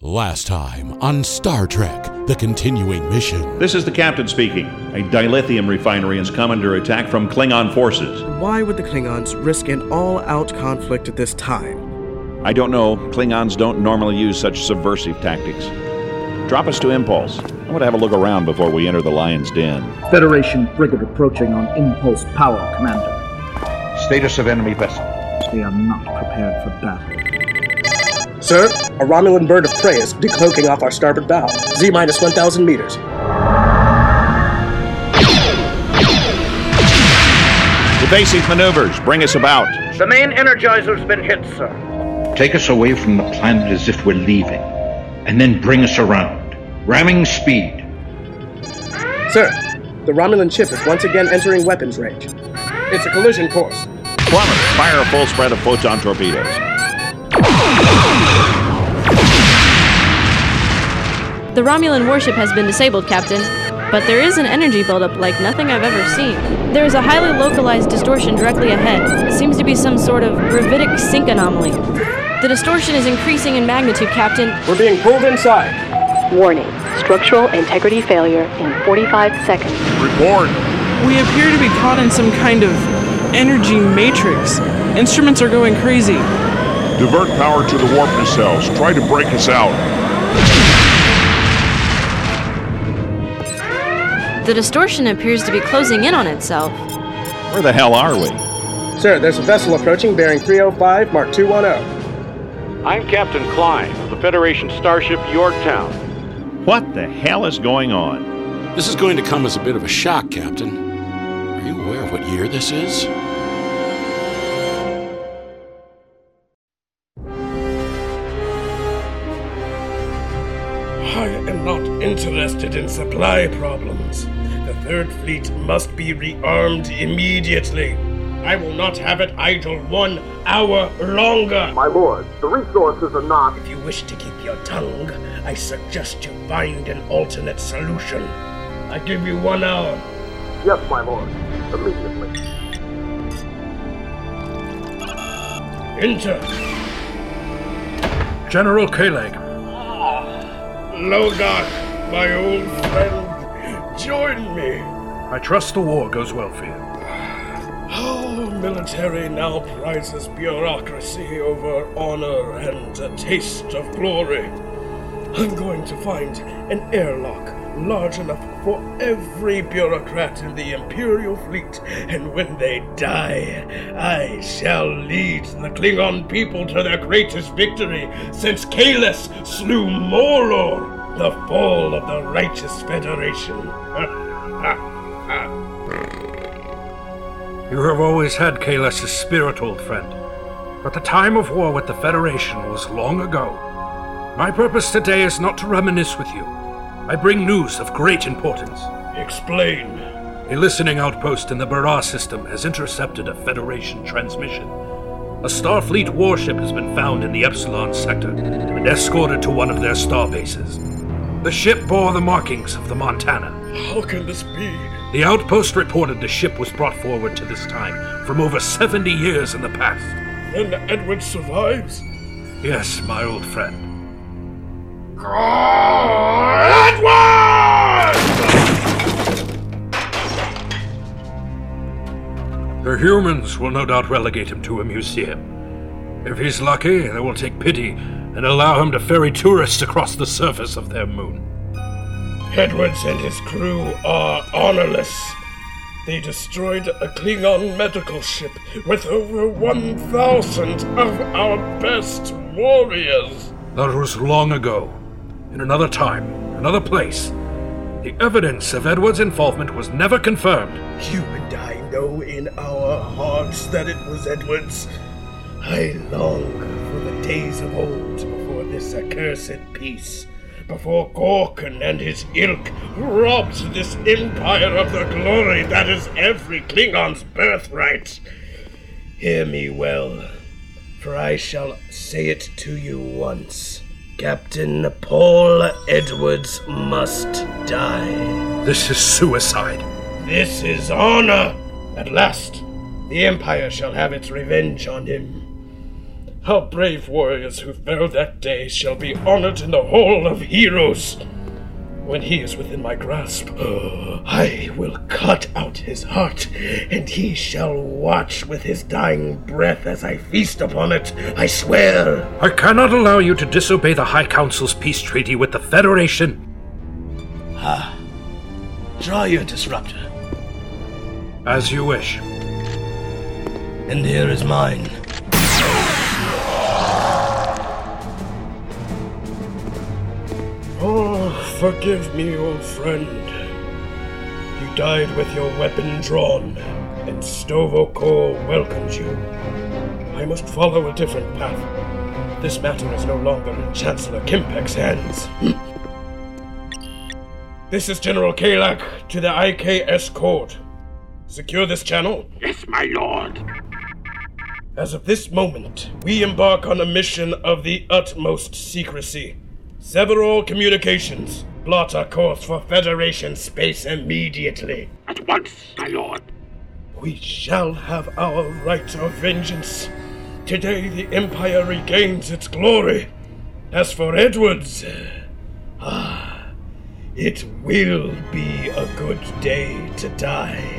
Last time on Star Trek, the continuing mission. This is the captain speaking. A dilithium refinery has come under attack from Klingon forces. Why would the Klingons risk an all-out conflict at this time? I don't know. Klingons don't normally use such subversive tactics. Drop us to impulse. I want to have a look around before we enter the lion's den. Federation frigate approaching on impulse power, Commander. Status of enemy vessel. They are not prepared for battle. Sir, a Romulan bird of prey is decloaking off our starboard bow. Z minus 1,000 meters. Evasive maneuvers, bring us about. The main energizer's been hit, sir. Take us away from the planet as if we're leaving, and then bring us around. Ramming speed. Sir, the Romulan ship is once again entering weapons range. It's a collision course. Plummer, fire a full spread of photon torpedoes. The Romulan warship has been disabled, Captain, but there is an energy buildup like nothing I've ever seen. There is a highly localized distortion directly ahead. It seems to be some sort of gravitic sink anomaly. The distortion is increasing in magnitude, Captain. We're being pulled inside. Warning, structural integrity failure in 45 seconds. Report. We appear to be caught in some kind of energy matrix. Instruments are going crazy. Divert power to the warp nacelles. Try to break us out. The distortion appears to be closing in on itself. Where the hell are we? Sir, there's a vessel approaching bearing 305, Mark 210. I'm Captain Kline of the Federation starship Yorktown. What the hell is going on? This is going to come as a bit of a shock, Captain. Are you aware of what year this is? I am not interested in supply problems. The Third Fleet must be rearmed immediately. I will not have it idle 1 hour longer. My lord, the resources are not... If you wish to keep your tongue, I suggest you find an alternate solution. I give you 1 hour. Yes, my lord. Immediately. Enter. General Kalag. Logar, my old friend, join me. I trust the war goes well for you. How military now prizes bureaucracy over honor and a taste of glory. I'm going to find an airlock large enough for every bureaucrat in the Imperial fleet, and when they die, I shall lead the Klingon people to their greatest victory since Kahless slew Moro, the fall of the Righteous Federation. You have always had Kahless's spirit, old friend, but the time of war with the Federation was long ago. My purpose today is not to reminisce with you. I bring news of great importance. Explain. A listening outpost in the Barra system has intercepted a Federation transmission. A Starfleet warship has been found in the Epsilon sector and escorted to one of their starbases. The ship bore the markings of the Montana. How can this be? The outpost reported the ship was brought forward to this time from over 70 years in the past. Then Edwards survives? Yes, my old friend. The humans will no doubt relegate him to a museum. If he's lucky, they will take pity and allow him to ferry tourists across the surface of their moon. Edwards and his crew are honorless. They destroyed a Klingon medical ship with over 1,000 of our best warriors. That was long ago. In another time, another place. The evidence of Edwards' involvement was never confirmed. You and I know in our hearts that it was Edwards. I long for the days of old before this accursed peace, before Gorkon and his ilk robbed this empire of the glory that is every Klingon's birthright. Hear me well, for I shall say it to you once. Captain Paul Edwards must die. This is suicide. This is honor. At last, the Empire shall have its revenge on him. Our brave warriors who fell that day shall be honored in the Hall of Heroes. When he is within my grasp, I will cut out his heart, and he shall watch with his dying breath as I feast upon it, I swear. I cannot allow you to disobey the High Council's peace treaty with the Federation. Ah. Draw your disruptor. As you wish. And here is mine. Oh, forgive me, old friend. You died with your weapon drawn, and Stovokor welcomes you. I must follow a different path. This matter is no longer in Chancellor Kimpek's hands. This is General Kalag to the IKS Court. Secure this channel. Yes, my lord. As of this moment, we embark on a mission of the utmost secrecy. Sever all communications. Plot a course for Federation space immediately. At once, my lord. We shall have our right of vengeance. Today the Empire regains its glory. As for Edwards, it will be a good day to die.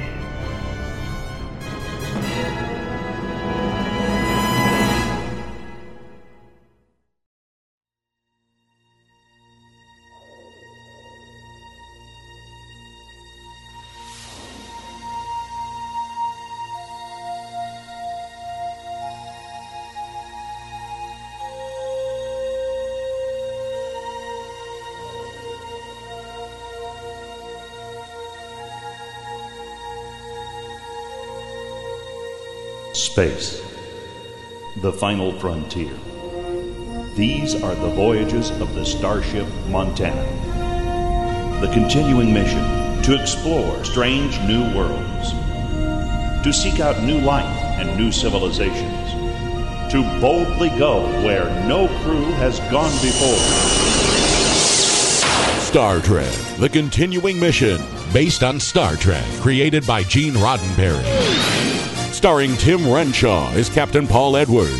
Space, the final frontier. These are the voyages of the starship Montana. The continuing mission to explore strange new worlds, to seek out new life and new civilizations, to boldly go where no crew has gone before. Star Trek, the continuing mission, based on Star Trek, created by Gene Roddenberry. Starring Tim Renshaw as Captain Paul Edwards,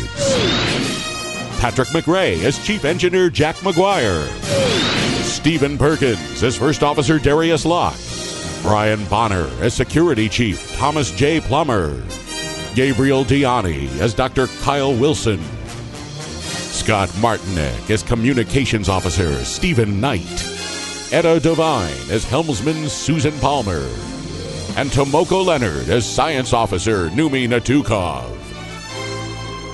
Patrick McRae as Chief Engineer Jack McGuire, Stephen Perkins as First Officer Darius Locke, Brian Bonner as Security Chief Thomas J. Plummer, Gabriel Diani as Dr. Kyle Wilson, Scott Martinek as Communications Officer Stephen Knight, Etta Devine as Helmsman Susan Palmer, and Tomoko Leonard as Science Officer Numi Natukov.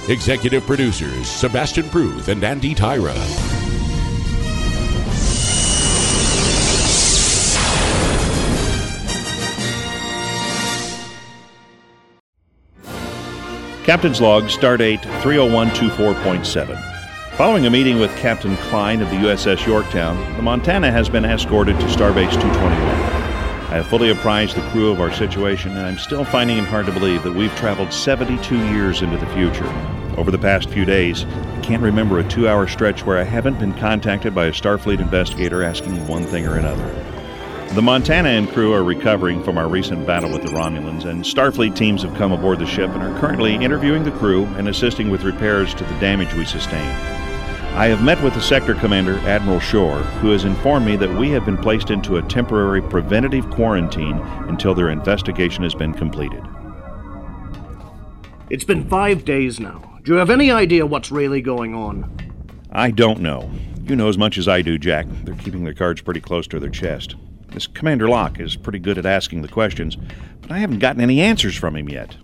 Executive producers Sebastian Prouth and Andy Tyra. Captain's Log, Stardate 30124.7. Following a meeting with Captain Kline of the USS Yorktown, the Montana has been escorted to Starbase 221. I have fully apprised the crew of our situation, and I'm still finding it hard to believe that we've traveled 72 years into the future. Over the past few days, I can't remember a 2-hour stretch where I haven't been contacted by a Starfleet investigator asking me one thing or another. The Montana and crew are recovering from our recent battle with the Romulans, and Starfleet teams have come aboard the ship and are currently interviewing the crew and assisting with repairs to the damage we sustained. I have met with the sector commander, Admiral Shore, who has informed me that we have been placed into a temporary preventative quarantine until their investigation has been completed. It's been 5 days now. Do you have any idea what's really going on? I don't know. You know as much as I do, Jack. They're keeping their cards pretty close to their chest. This Commander Locke is pretty good at asking the questions, but I haven't gotten any answers from him yet.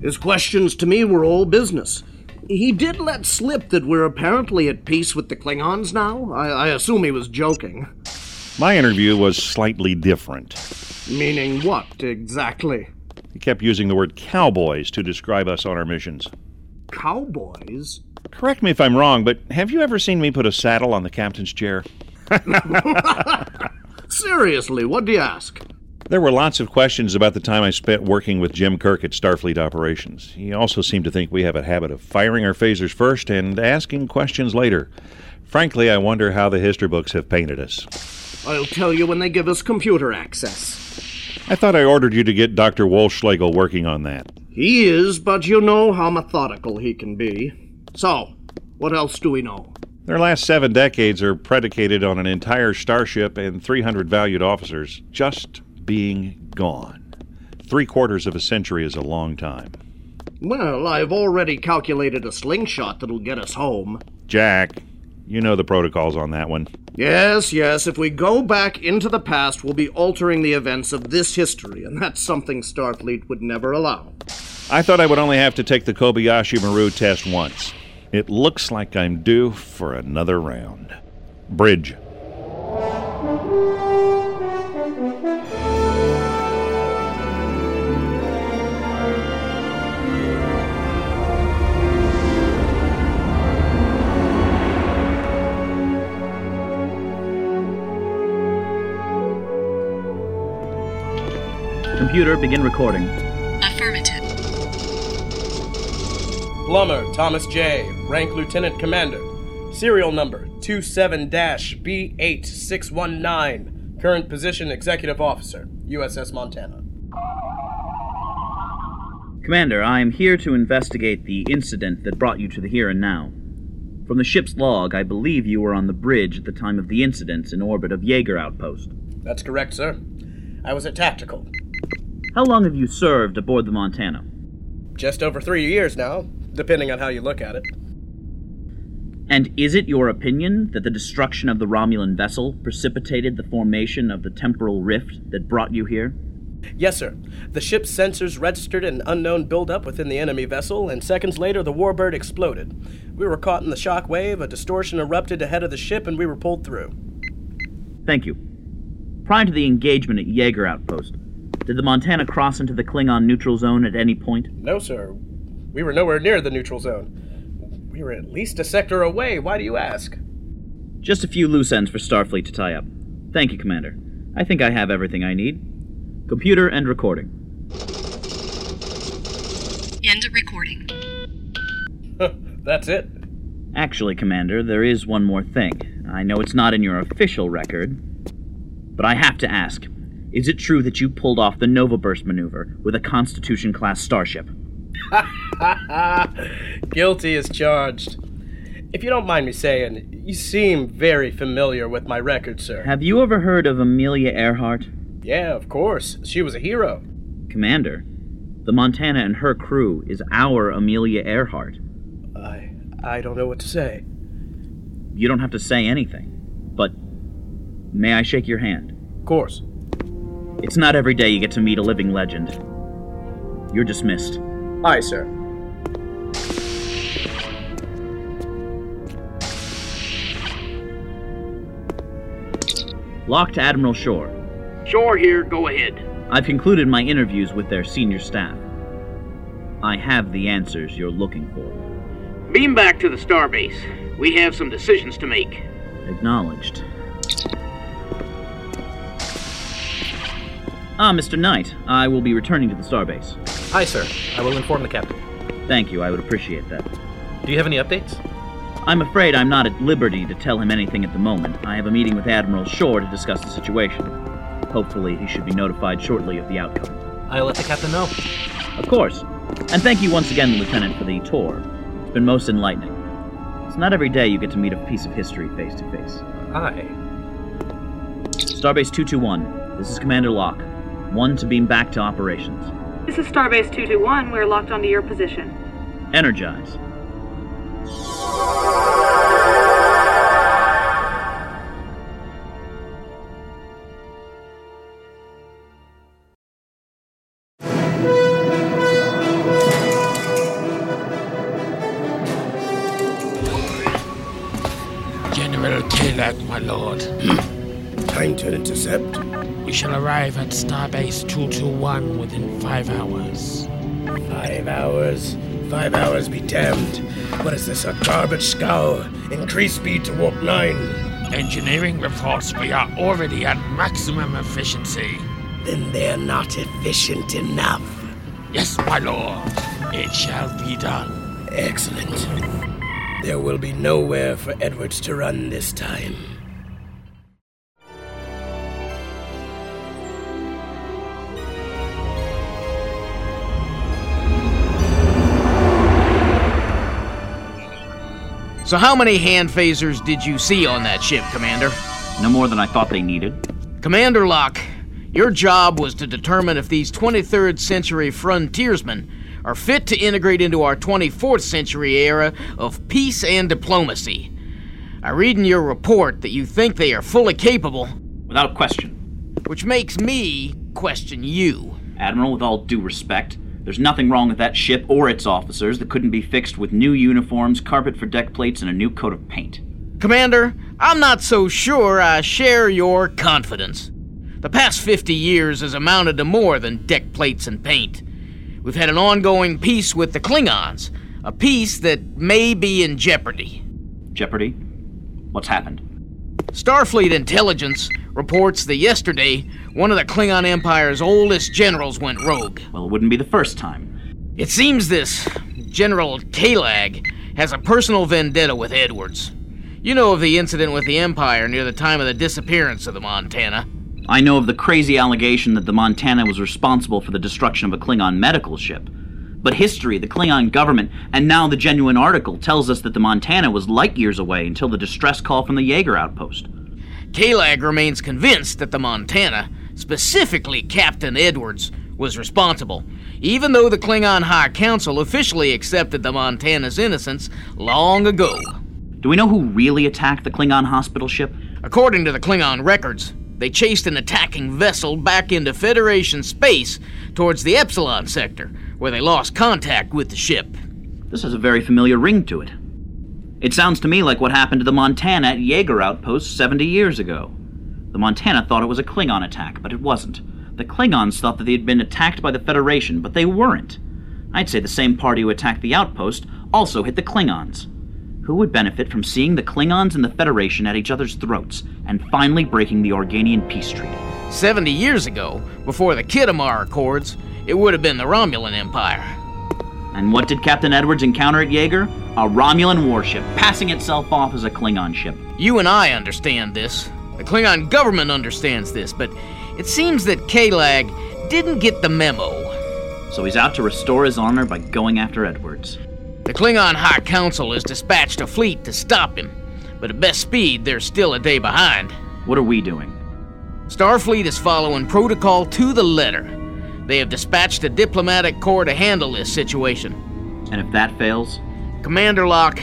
His questions to me were all business. He did let slip that we're apparently at peace with the Klingons now. I assume he was joking. My interview was slightly different. Meaning what, exactly? He kept using the word cowboys to describe us on our missions. Cowboys? Correct me if I'm wrong, but have you ever seen me put a saddle on the captain's chair? Seriously, what do you ask? There were lots of questions about the time I spent working with Jim Kirk at Starfleet Operations. He also seemed to think we have a habit of firing our phasers first and asking questions later. Frankly, I wonder how the history books have painted us. I'll tell you when they give us computer access. I thought I ordered you to get Dr. Walsh-Schlegel working on that. He is, but you know how methodical he can be. So, what else do we know? Their last 7 decades are predicated on an entire starship and 300 valued officers just being gone. 3/4 of a century is a long time. Well, I've already calculated a slingshot that'll get us home. Jack, you know the protocols on that one. Yes, yes, if we go back into the past, we'll be altering the events of this history, and that's something Starfleet would never allow. I thought I would only have to take the Kobayashi Maru test once. It looks like I'm due for another round. Bridge. Computer, begin recording. Affirmative. Plummer, Thomas J., rank Lieutenant Commander, serial number 27-B8619, current position Executive Officer, USS Montana. Commander, I am here to investigate the incident that brought you to the here and now. From the ship's log, I believe you were on the bridge at the time of the incident in orbit of Jaeger Outpost. That's correct, sir. I was at Tactical. How long have you served aboard the Montana? Just over 3 years now, depending on how you look at it. And is it your opinion that the destruction of the Romulan vessel precipitated the formation of the temporal rift that brought you here? Yes, sir. The ship's sensors registered an unknown buildup within the enemy vessel, and seconds later the warbird exploded. We were caught in the shock wave, a distortion erupted ahead of the ship, and we were pulled through. Thank you. Prior to the engagement at Jaeger Outpost, did the Montana cross into the Klingon neutral zone at any point? No, sir. We were nowhere near the neutral zone. We were at least a sector away. Why do you ask? Just a few loose ends for Starfleet to tie up. Thank you, Commander. I think I have everything I need. Computer, end recording. End of recording. That's it? Actually, Commander, there is one more thing. I know it's not in your official record, but I have to ask. Is it true that you pulled off the Nova Burst maneuver with a Constitution-class starship? Guilty as charged. If you don't mind me saying, you seem very familiar with my record, sir. Have you ever heard of Amelia Earhart? Yeah, of course. She was a hero. Commander, the Montana and her crew is our Amelia Earhart. I don't know what to say. You don't have to say anything, but may I shake your hand? Of course. It's not every day you get to meet a living legend. You're dismissed. Aye, sir. Locke to Admiral Shore. Shore here, go ahead. I've concluded my interviews with their senior staff. I have the answers you're looking for. Beam back to the starbase. We have some decisions to make. Acknowledged. Mr. Knight, I will be returning to the starbase. Aye, sir. I will inform the captain. Thank you. I would appreciate that. Do you have any updates? I'm afraid I'm not at liberty to tell him anything at the moment. I have a meeting with Admiral Shore to discuss the situation. Hopefully, he should be notified shortly of the outcome. I'll let the captain know. Of course. And thank you once again, Lieutenant, for the tour. It's been most enlightening. It's not every day you get to meet a piece of history face to face. Aye. Starbase 221. This is Commander Locke. One to beam back to operations. This is Starbase 221. We're locked onto your position. Energize. General Kalag, my lord. Time to intercept. We shall arrive at Starbase 221 within 5 hours. 5 hours? 5 hours be damned. What is this, a garbage scow? Increase speed to warp 9. Engineering reports we are already at maximum efficiency. Then they're not efficient enough. Yes, my lord. It shall be done. Excellent. There will be nowhere for Edwards to run this time. So how many hand phasers did you see on that ship, Commander? No more than I thought they needed. Commander Locke, your job was to determine if these 23rd century frontiersmen are fit to integrate into our 24th century era of peace and diplomacy. I read in your report that you think they are fully capable. Without question. Which makes me question you. Admiral, with all due respect, there's nothing wrong with that ship or its officers that couldn't be fixed with new uniforms, carpet for deck plates, and a new coat of paint. Commander, I'm not so sure I share your confidence. The past 50 years has amounted to more than deck plates and paint. We've had an ongoing peace with the Klingons, a peace that may be in jeopardy. Jeopardy? What's happened? Starfleet intelligence reports that yesterday, one of the Klingon Empire's oldest generals went rogue. Well, it wouldn't be the first time. It seems this General Kalag has a personal vendetta with Edwards. You know of the incident with the Empire near the time of the disappearance of the Montana. I know of the crazy allegation that the Montana was responsible for the destruction of a Klingon medical ship. But history, the Klingon government, and now the genuine article tells us that the Montana was light years away until the distress call from the Jaeger Outpost. Kalag remains convinced that the Montana, specifically Captain Edwards, was responsible, even though the Klingon High Council officially accepted the Montana's innocence long ago. Do we know who really attacked the Klingon hospital ship? According to the Klingon records, they chased an attacking vessel back into Federation space towards the Epsilon sector, where they lost contact with the ship. This has a very familiar ring to it. It sounds to me like what happened to the Montana at Jaeger Outpost 70 years ago. The Montana thought it was a Klingon attack, but it wasn't. The Klingons thought that they had been attacked by the Federation, but they weren't. I'd say the same party who attacked the outpost also hit the Klingons. Who would benefit from seeing the Klingons and the Federation at each other's throats and finally breaking the Organian peace treaty? 70 years ago, before the Kittimar Accords, it would have been the Romulan Empire. And what did Captain Edwards encounter at Jaeger? A Romulan warship, passing itself off as a Klingon ship. You and I understand this. The Klingon government understands this, but it seems that Kalag didn't get the memo. So he's out to restore his honor by going after Edwards. The Klingon High Council has dispatched a fleet to stop him, but at best speed, they're still a day behind. What are we doing? Starfleet is following protocol to the letter. They have dispatched a diplomatic corps to handle this situation. And if that fails? Commander Locke,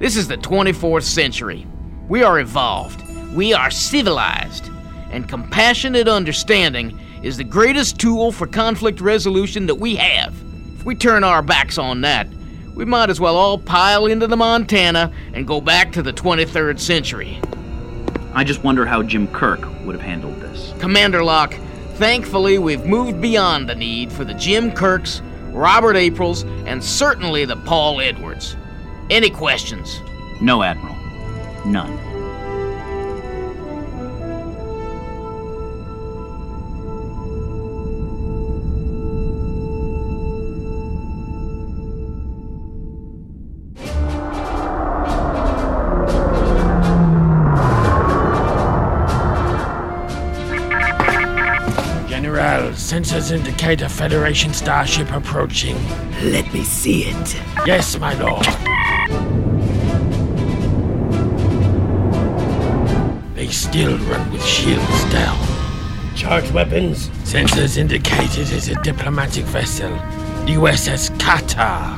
this is the 24th century. We are evolved. We are civilized. And compassionate understanding is the greatest tool for conflict resolution that we have. If we turn our backs on that, we might as well all pile into the Montana and go back to the 23rd century. I just wonder how Jim Kirk would have handled this. Commander Locke, thankfully, we've moved beyond the need for the Jim Kirks, Robert Aprils, and certainly the Paul Edwards. Any questions? No, Admiral. None. Sensors indicate a Federation starship approaching. Let me see it. Yes, my lord. They still run with shields down. Charge weapons. Sensors indicate it is a diplomatic vessel. USS Carter.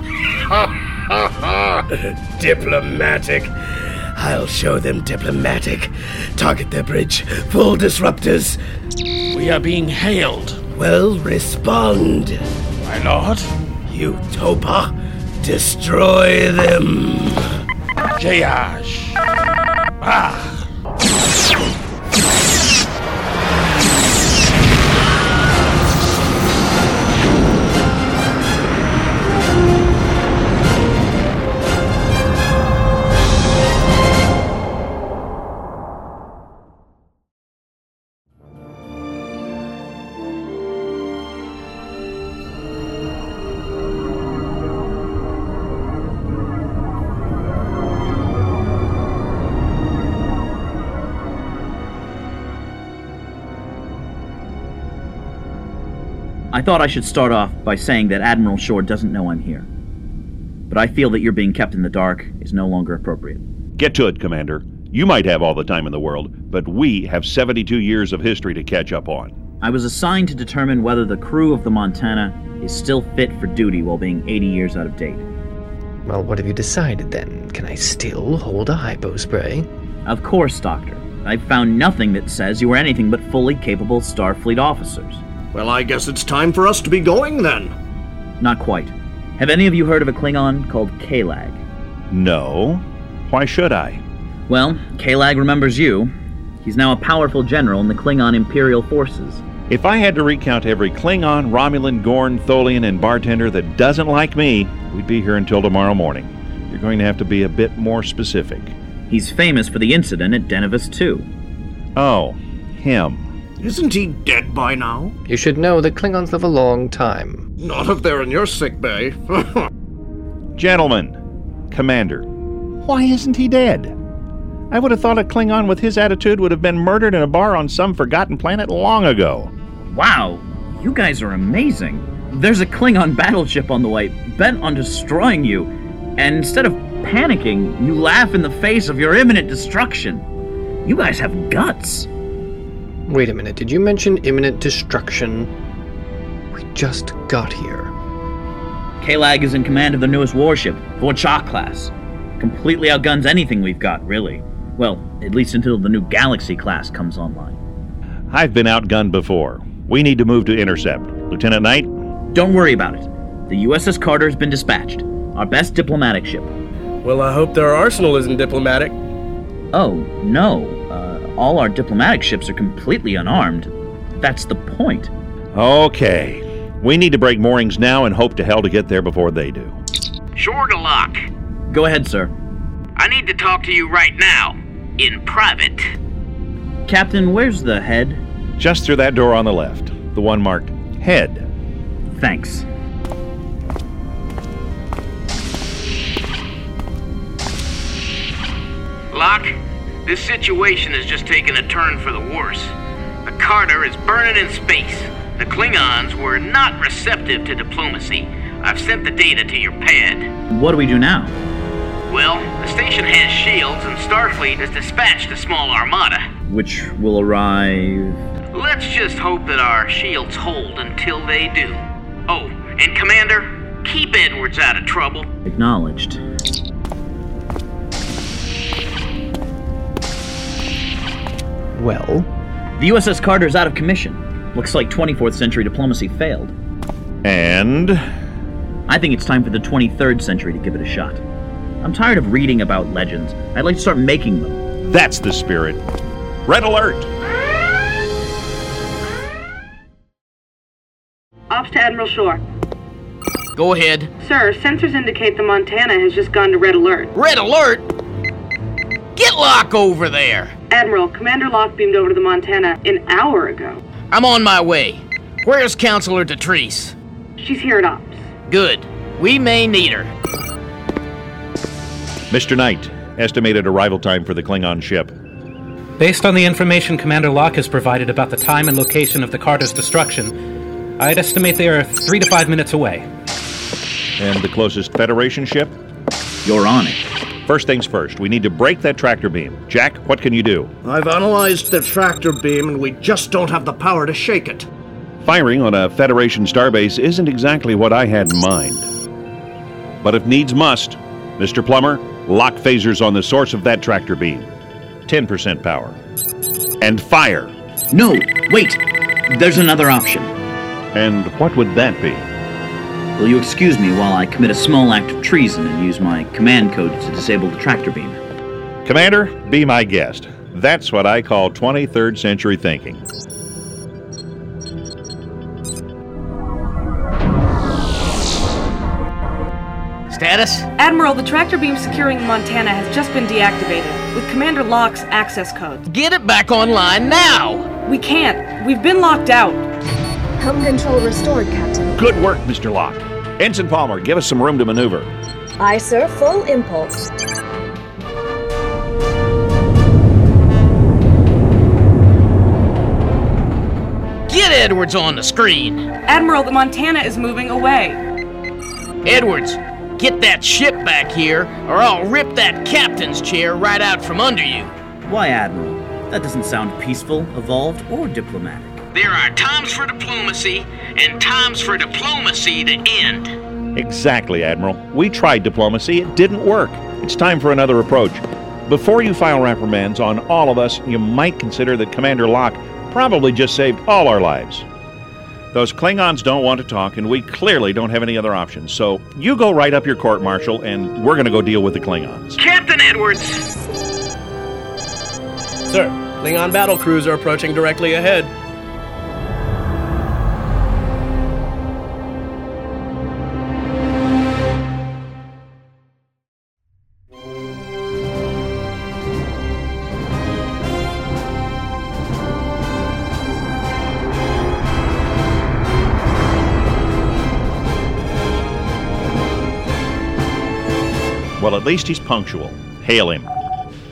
Diplomatic. I'll show them diplomatic. Target their bridge. Full disruptors. We are being hailed. Well, respond. My lord? You Topa, destroy them. Jayash. I thought I should start off by saying that Admiral Shore doesn't know I'm here. but I feel that you're being kept in the dark is no longer appropriate. Get to it, Commander. You might have all the time in the world, but we have 72 years of history to catch up on. I was assigned to determine whether the crew of the Montana is still fit for duty while being 80 years out of date. Well, what have you decided then? Can I still hold a hypospray? Of course, Doctor. I've found nothing that says you are anything but fully capable Starfleet officers. Well, I guess it's time for us to be going, then. Not quite. Have any of you heard of a Klingon called Kalag? No. Why should I? Well, Kalag remembers you. He's now a powerful general in the Klingon Imperial forces. If I had to recount every Klingon, Romulan, Gorn, Tholian, and bartender that doesn't like me, we'd be here until tomorrow morning. You're going to have to be a bit more specific. He's famous for the incident at Denevis 2. Oh, him. Isn't he dead by now? You should know that Klingons live a long time. Not if they're in your sickbay. Gentlemen, Commander, why isn't he dead? I would have thought a Klingon with his attitude would have been murdered in a bar on some forgotten planet long ago. Wow, you guys are amazing. There's a Klingon battleship on the way, bent on destroying you, and instead of panicking, you laugh in the face of your imminent destruction. You guys have guts. Wait a minute, did you mention imminent destruction? We just got here. Kalag is in command of the newest warship, Vorchak class. Completely outguns anything we've got, really. Well, at least until the new Galaxy class comes online. I've been outgunned before. We need to move to intercept. Lieutenant Knight? Don't worry about it. The USS Carter's been dispatched. Our best diplomatic ship. Well, I hope their arsenal isn't diplomatic. Oh, no. All our diplomatic ships are completely unarmed. That's the point. Okay. We need to break moorings now and hope to hell to get there before they do. Shore to Locke. Go ahead, sir. I need to talk to you right now. In private. Captain, where's the head? Just through that door on the left. The one marked head. Thanks. Locke? This situation has just taken a turn for the worse. The Carter is burning in space. The Klingons were not receptive to diplomacy. I've sent the data to your pad. What do we do now? Well, the station has shields and Starfleet has dispatched a small armada. Which will arrive... Let's just hope that our shields hold until they do. Oh, and Commander, keep Edwards out of trouble. Acknowledged. Well? The USS Carter's out of commission. Looks like 24th century diplomacy failed. And? I think it's time for the 23rd century to give it a shot. I'm tired of reading about legends. I'd like to start making them. That's the spirit. Red alert! Ops to Admiral Shore. Go ahead. Sir, sensors indicate the Montana has just gone to red alert. Red alert? Get Locke over there! Admiral, Commander Locke beamed over to the Montana an hour ago. I'm on my way. Where's Counselor Detrice? She's here at Ops. Good. We may need her. Mr. Knight, estimated arrival time for the Klingon ship. Based on the information Commander Locke has provided about the time and location of the Carter's destruction, I'd estimate they are 3 to 5 minutes away. And the closest Federation ship? You're on it. First things first, we need to break that tractor beam. Jack, what can you do? I've analyzed the tractor beam, and we just don't have the power to shake it. Firing on a Federation starbase isn't exactly what I had in mind. But if needs must, Mr. Plummer, lock phasers on the source of that tractor beam. 10% power. And fire! No, wait! There's another option. And what would that be? Will you excuse me while I commit a small act of treason and use my command code to disable the tractor beam? Commander, be my guest. That's what I call 23rd century thinking. Status? Admiral, the tractor beam securing Montana has just been deactivated with Commander Locke's access codes. Get it back online now! We can't. We've been locked out. Home control restored, Captain. Good work, Mr. Locke. Ensign Palmer, give us some room to maneuver. Aye, sir. Full impulse. Get Edwards on the screen. Admiral, the Montana is moving away. Edwards, Get that ship back here, or I'll rip that captain's chair right out from under you. Why, Admiral? That doesn't sound peaceful, evolved, or diplomatic. There are times for diplomacy, and times for diplomacy to end. Exactly, Admiral. We tried diplomacy. It didn't work. It's time for another approach. Before you file reprimands on all of us, you might consider that Commander Locke probably just saved all our lives. Those Klingons don't want to talk, and we clearly don't have any other options. So you go right up your court-martial, and we're going to go deal with the Klingons. Captain Edwards! Sir, Klingon battle crews are approaching directly ahead. Well, at least he's punctual. Hail him.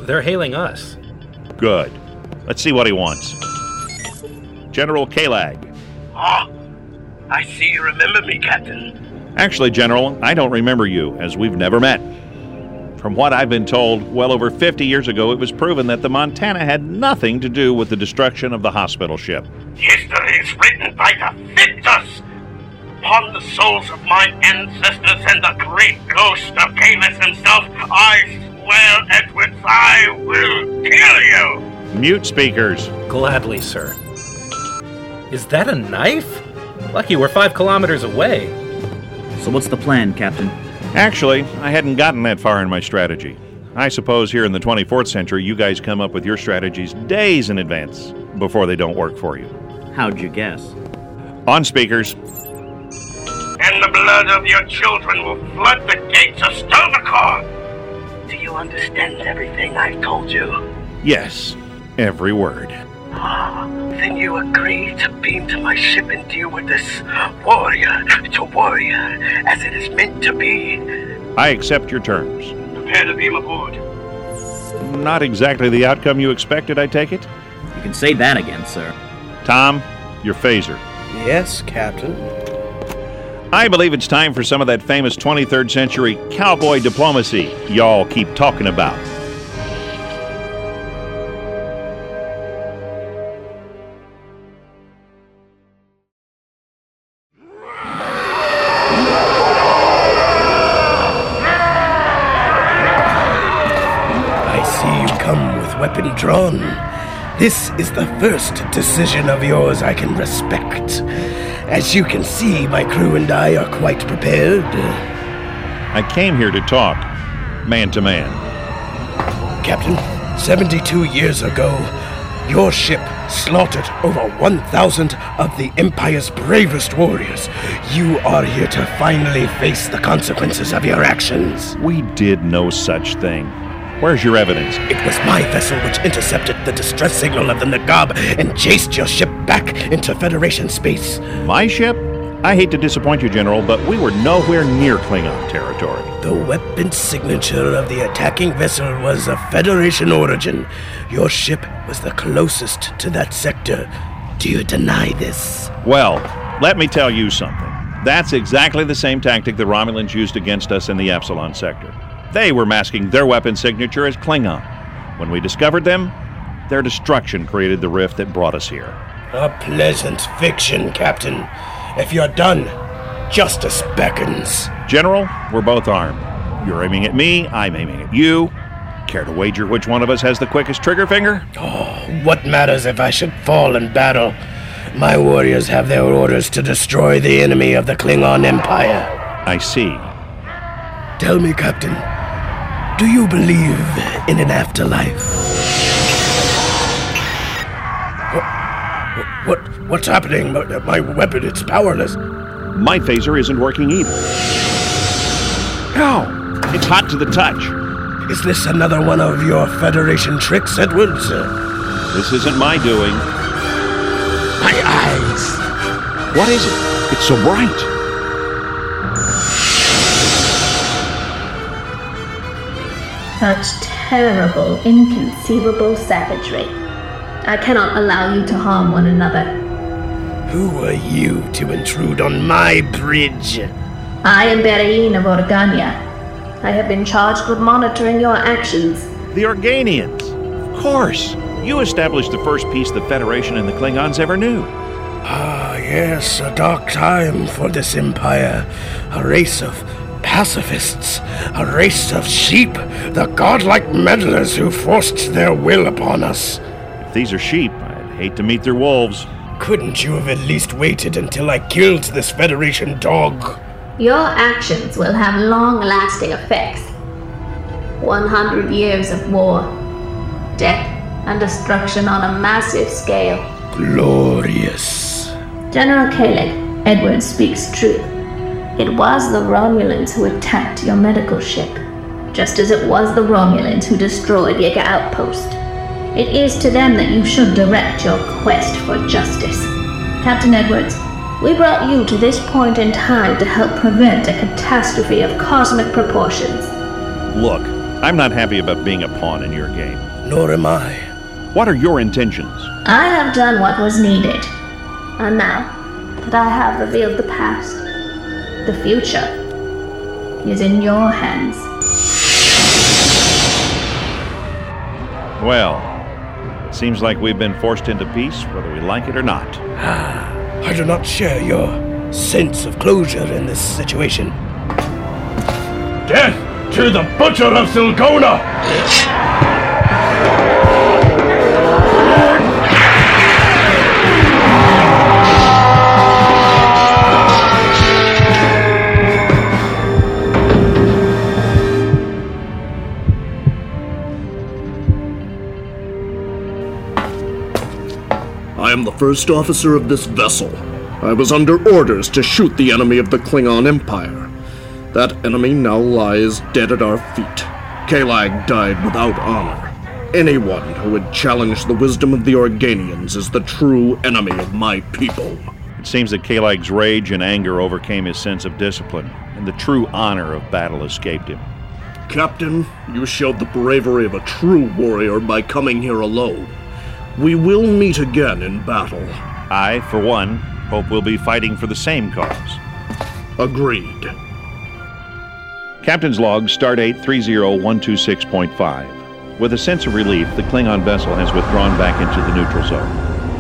They're hailing us. Good. Let's see what he wants. General Kalag. Ah, I see you remember me, Captain. Actually, General, I don't remember you, as we've never met. From what I've been told, well over 50 years ago, it was proven that the Montana had nothing to do with the destruction of the hospital ship. History is written by the victors! Upon the souls of my ancestors and the great ghost of Kahless himself, I swear, Edwards, I will kill you! Mute speakers. Gladly, sir. Is that a knife? Lucky we're 5 kilometers away. So what's the plan, Captain? Actually, I hadn't gotten that far in my strategy. I suppose here in the 24th century, you guys come up with your strategies days in advance before they don't work for you. How'd you guess? On speakers. And the blood of your children will flood the gates of Stovacor! Do you understand everything I've told you? Yes, every word. Ah, then you agree to beam to my ship and deal with this warrior to warrior, as it is meant to be. I accept your terms. Prepare to beam aboard. Not exactly the outcome you expected, I take it? You can say that again, sir. Tom, your phaser. Yes, Captain. I believe it's time for some of that famous 23rd century cowboy diplomacy y'all keep talking about. I see you come with weapon drawn. This is the first decision of yours I can respect. As you can see, my crew and I are quite prepared. I came here to talk, man to man. Captain, 72 years ago, your ship slaughtered over 1,000 of the Empire's bravest warriors. You are here to finally face the consequences of your actions. We did no such thing. Where's your evidence? It was my vessel which intercepted the distress signal of the Nagab and chased your ship back into Federation space. My ship? I hate to disappoint you, General, but we were nowhere near Klingon territory. The weapon signature of the attacking vessel was of Federation origin. Your ship was the closest to that sector. Do you deny this? Well, let me tell you something. That's exactly the same tactic the Romulans used against us in the Epsilon sector. They were masking their weapon signature as Klingon. When we discovered them, their destruction created the rift that brought us here. A pleasant fiction, Captain. If you're done, justice beckons. General, we're both armed. You're aiming at me, I'm aiming at you. Care to wager which one of us has the quickest trigger finger? Oh, what matters if I should fall in battle? My warriors have their orders to destroy the enemy of the Klingon Empire. I see. Tell me, Captain, do you believe in an afterlife? What's happening? My weapon, it's powerless. My phaser isn't working either. Ow! It's hot to the touch. Is this another one of your Federation tricks, Edwards? This isn't my doing. My eyes! What is it? It's so bright. Such terrible, inconceivable savagery. I cannot allow you to harm one another. Who are you to intrude on my bridge? I am Berrien of Organia. I have been charged with monitoring your actions. The Organians? Of course. You established the first peace the Federation and the Klingons ever knew. Ah, yes, a dark time for this empire. A race of pacifists, a race of sheep, the godlike meddlers who forced their will upon us. If these are sheep, I'd hate to meet their wolves. Couldn't you have at least waited until I killed this Federation dog? Your actions will have long-lasting effects. 100 years of war, death, and destruction on a massive scale. Glorious. General Kalag, Edward speaks truth. It was the Romulans who attacked your medical ship, just as it was the Romulans who destroyed Jaeger Outpost. It is to them that you should direct your quest for justice. Captain Edwards, we brought you to this point in time to help prevent a catastrophe of cosmic proportions. Look, I'm not happy about being a pawn in your game. Nor am I. What are your intentions? I have done what was needed. And now that I have revealed the past, the future is in your hands. Well, it seems like we've been forced into peace, whether we like it or not. Ah, I do not share your sense of closure in this situation. Death to the Butcher of Silgona! I am the first officer of this vessel. I was under orders to shoot the enemy of the Klingon Empire. That enemy now lies dead at our feet. Kalag died without honor. Anyone who would challenge the wisdom of the Organians is the true enemy of my people. It seems that Kalag's rage and anger overcame his sense of discipline, and the true honor of battle escaped him. Captain, you showed the bravery of a true warrior by coming here alone. We will meet again in battle. I, for one, hope we'll be fighting for the same cause. Agreed. Captain's log, Stardate 30126.5. With a sense of relief, the Klingon vessel has withdrawn back into the neutral zone.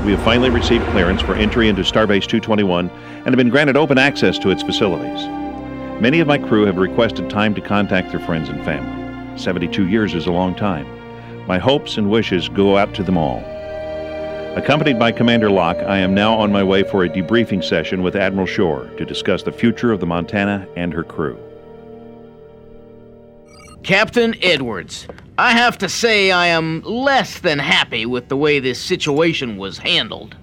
We have finally received clearance for entry into Starbase 221 and have been granted open access to its facilities. Many of my crew have requested time to contact their friends and family. 72 years is a long time. My hopes and wishes go out to them all. Accompanied by Commander Locke, I am now on my way for a debriefing session with Admiral Shore to discuss the future of the Montana and her crew. Captain Edwards, I have to say I am less than happy with the way this situation was handled.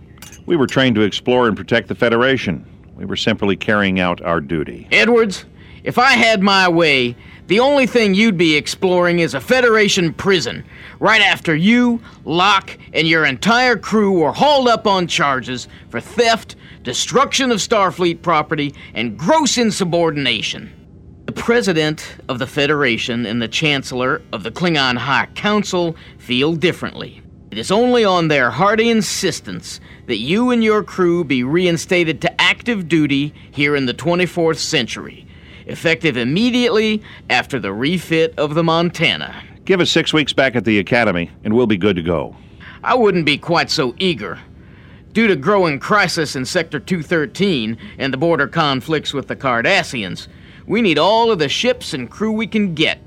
We were trained to explore and protect the Federation. We were simply carrying out our duty. Edwards, if I had my way, the only thing you'd be exploring is a Federation prison, right after you, Locke, and your entire crew were hauled up on charges for theft, destruction of Starfleet property, and gross insubordination. The President of the Federation and the Chancellor of the Klingon High Council feel differently. It is only on their hearty insistence that you and your crew be reinstated to active duty here in the 24th century. Effective immediately after the refit of the Montana. Give us 6 weeks back at the Academy, and we'll be good to go. I wouldn't be quite so eager. Due to growing crisis in Sector 213 and the border conflicts with the Cardassians, we need all of the ships and crew we can get.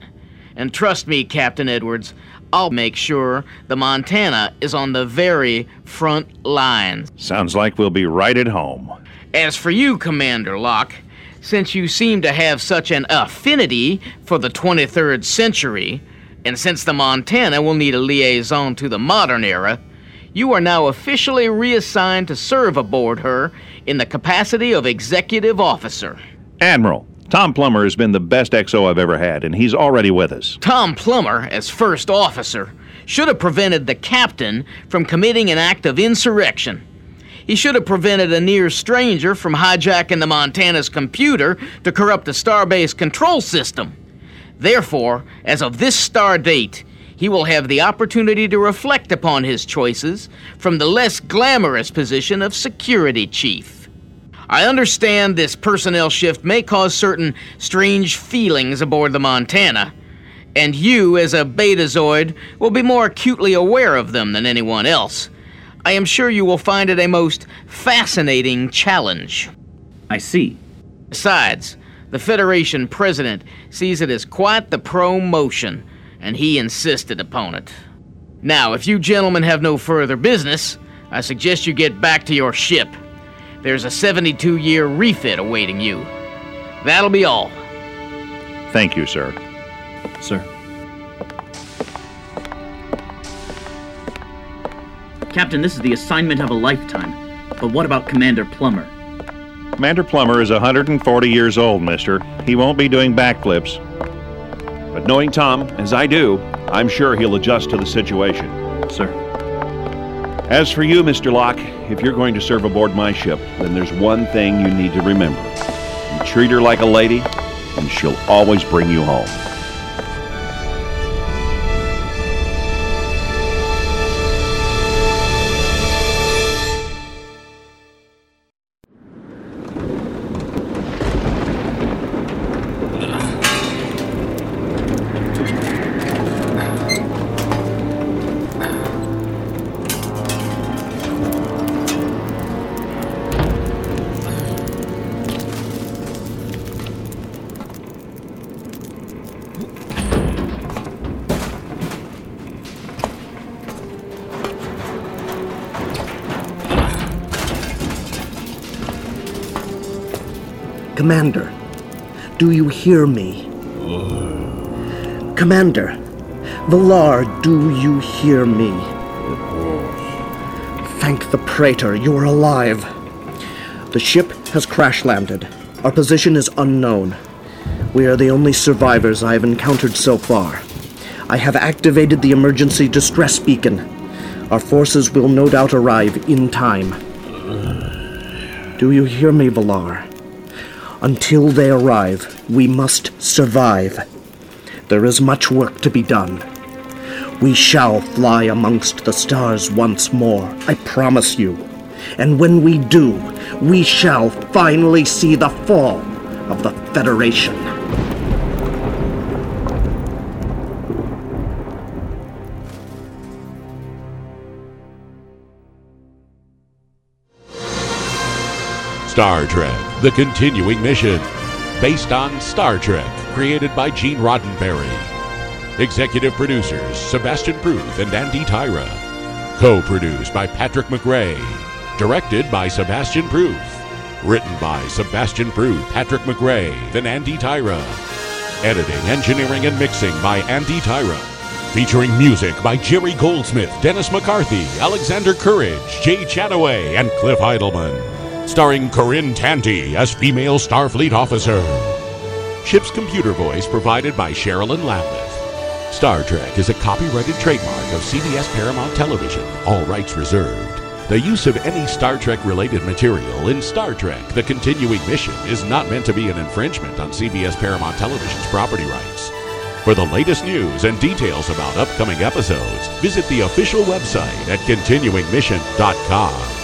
And trust me, Captain Edwards, I'll make sure the Montana is on the very front lines. Sounds like we'll be right at home. As for you, Commander Locke, since you seem to have such an affinity for the 23rd century, and since the Montana will need a liaison to the modern era, you are now officially reassigned to serve aboard her in the capacity of executive officer. Admiral, Tom Plummer has been the best XO I've ever had, and he's already with us. Tom Plummer, as first officer, should have prevented the captain from committing an act of insurrection. He should have prevented a near stranger from hijacking the Montana's computer to corrupt the Starbase control system. Therefore, as of this star date, he will have the opportunity to reflect upon his choices from the less glamorous position of security chief. I understand this personnel shift may cause certain strange feelings aboard the Montana, and you, as a Betazoid, will be more acutely aware of them than anyone else. I am sure you will find it a most fascinating challenge. I see. Besides, the Federation president sees it as quite the promotion, and he insisted upon it. Now, if you gentlemen have no further business, I suggest you get back to your ship. There's a 72-year refit awaiting you. That'll be all. Thank you, sir. Sir. Captain, this is the assignment of a lifetime. But what about Commander Plummer? Commander Plummer is 140 years old, mister. He won't be doing backflips. But knowing Tom, as I do, I'm sure he'll adjust to the situation. Sir. As for you, Mr. Locke, if you're going to serve aboard my ship, then there's one thing you need to remember. You treat her like a lady, and she'll always bring you home. Commander, do you hear me? Commander, Valar, do you hear me? Of course. Thank the Praetor, you're alive. The ship has crash-landed. Our position is unknown. We are the only survivors I have encountered so far. I have activated the emergency distress beacon. Our forces will no doubt arrive in time. Do you hear me, Valar? Until they arrive, we must survive. There is much work to be done. We shall fly amongst the stars once more, I promise you. And when we do, we shall finally see the fall of the Federation. Star Trek, The Continuing Mission, based on Star Trek, created by Gene Roddenberry. Executive producers Sebastian Prouth and Andy Tyra. Co-produced by Patrick McRae. Directed by Sebastian Prouth. Written by Sebastian Prouth, Patrick McRae, and Andy Tyra. Editing, engineering, and mixing by Andy Tyra. Featuring music by Jerry Goldsmith, Dennis McCarthy, Alexander Courage, Jay Chataway, and Cliff Heidelman. Starring Corinne Tanti as female Starfleet officer. Ship's computer voice provided by Sherilyn Lapith. Star Trek is a copyrighted trademark of CBS Paramount Television, all rights reserved. The use of any Star Trek-related material in Star Trek, The Continuing Mission, is not meant to be an infringement on CBS Paramount Television's property rights. For the latest news and details about upcoming episodes, visit the official website at continuingmission.com.